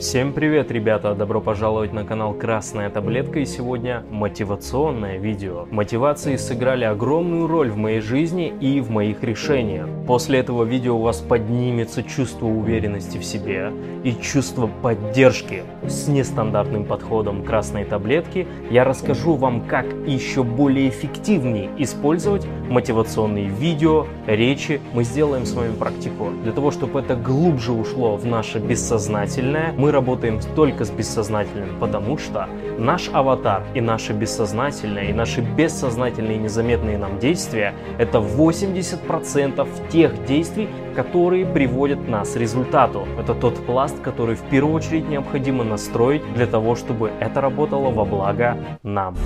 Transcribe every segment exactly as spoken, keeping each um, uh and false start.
Всем привет, ребята! Добро пожаловать на канал Красная Таблетка, и сегодня мотивационное видео. Мотивации сыграли огромную роль в моей жизни и в моих решениях. После этого видео у вас поднимется чувство уверенности в себе и чувство поддержки. С нестандартным подходом Красной Таблетки я расскажу вам, как еще более эффективнее использовать мотивационные видео, речи. Мы сделаем с вами практику. Для того, чтобы это глубже ушло в наше бессознательное, мы работаем только с бессознательным, потому что наш аватар и наше бессознательное, и наши бессознательные незаметные нам действия – это восемьдесят процентов тех действий, которые приводят нас к результату. Это тот пласт, который в первую очередь необходимо настроить для того, чтобы это работало во благо нам.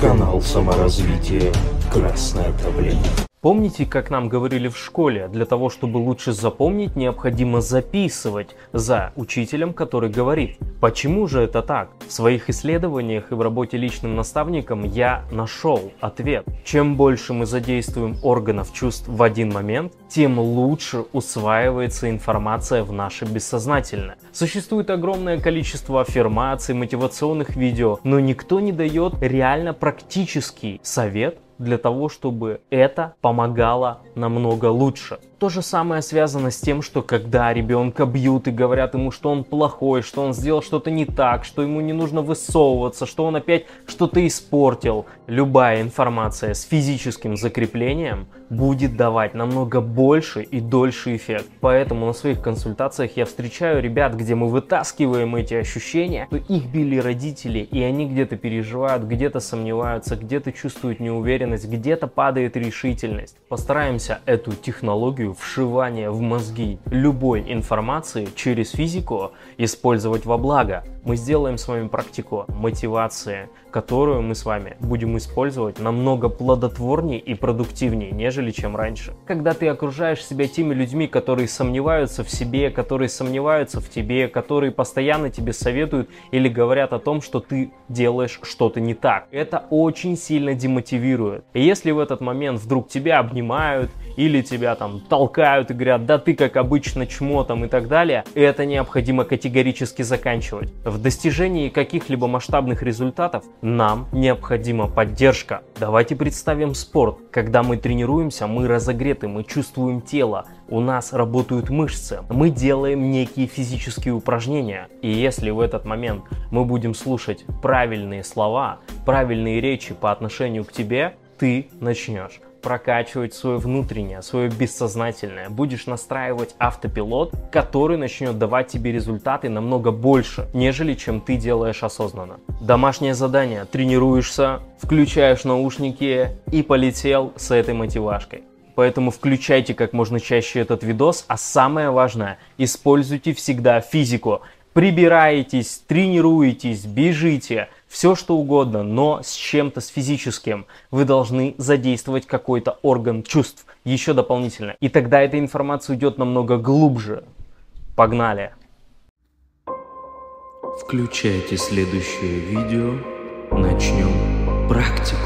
Канал саморазвития «Красная Таблетка». Помните, как нам говорили в школе, для того, чтобы лучше запомнить, необходимо записывать за учителем, который говорит. Почему же это так? В своих исследованиях и в работе личным наставником я нашел ответ. Чем больше мы задействуем органов чувств в один момент, тем лучше усваивается информация в наше бессознательное. Существует огромное количество аффирмаций, мотивационных видео, но никто не дает реально практический совет для того, чтобы это помогало намного лучше. То же самое связано с тем, что когда ребенка бьют и говорят ему, что он плохой, что он сделал что-то не так, что ему не нужно высовываться, что он опять что-то испортил. Любая информация с физическим закреплением будет давать намного больше и дольше эффект. Поэтому на своих консультациях я встречаю ребят, где мы вытаскиваем эти ощущения, что их били родители, и они где-то переживают, где-то сомневаются, где-то чувствуют неуверенность, где-то падает решительность. Постараемся эту технологию вшивание в мозги любой информации через физику использовать во благо. Мы сделаем с вами практику мотивации, которую мы с вами будем использовать намного плодотворнее и продуктивнее, нежели чем раньше. Когда ты окружаешь себя теми людьми, которые сомневаются в себе, которые сомневаются в тебе, которые постоянно тебе советуют или говорят о том, что ты делаешь что-то не так, это очень сильно демотивирует. И если в этот момент вдруг тебя обнимают или тебя там толкают и говорят, да ты как обычно чмо там и так далее, это необходимо категорически заканчивать. В достижении каких-либо масштабных результатов нам необходима поддержка. Давайте представим спорт. Когда мы тренируемся, мы разогреты, мы чувствуем тело, у нас работают мышцы, мы делаем некие физические упражнения. И если в этот момент мы будем слушать правильные слова, правильные речи по отношению к тебе, ты начнешь прокачивать свое внутреннее, свое бессознательное, будешь настраивать автопилот, который начнет давать тебе результаты намного больше, нежели чем ты делаешь осознанно. Домашнее задание. Тренируешься, включаешь наушники и полетел с этой мотивашкой. Поэтому включайте как можно чаще этот видос, а самое важное, используйте всегда физику. Прибираетесь, тренируетесь, бежите, все что угодно, но с чем-то с физическим. Вы должны задействовать какой-то орган чувств еще дополнительно. И тогда эта информация идет намного глубже. Погнали! Включайте следующее видео. Начнем практику.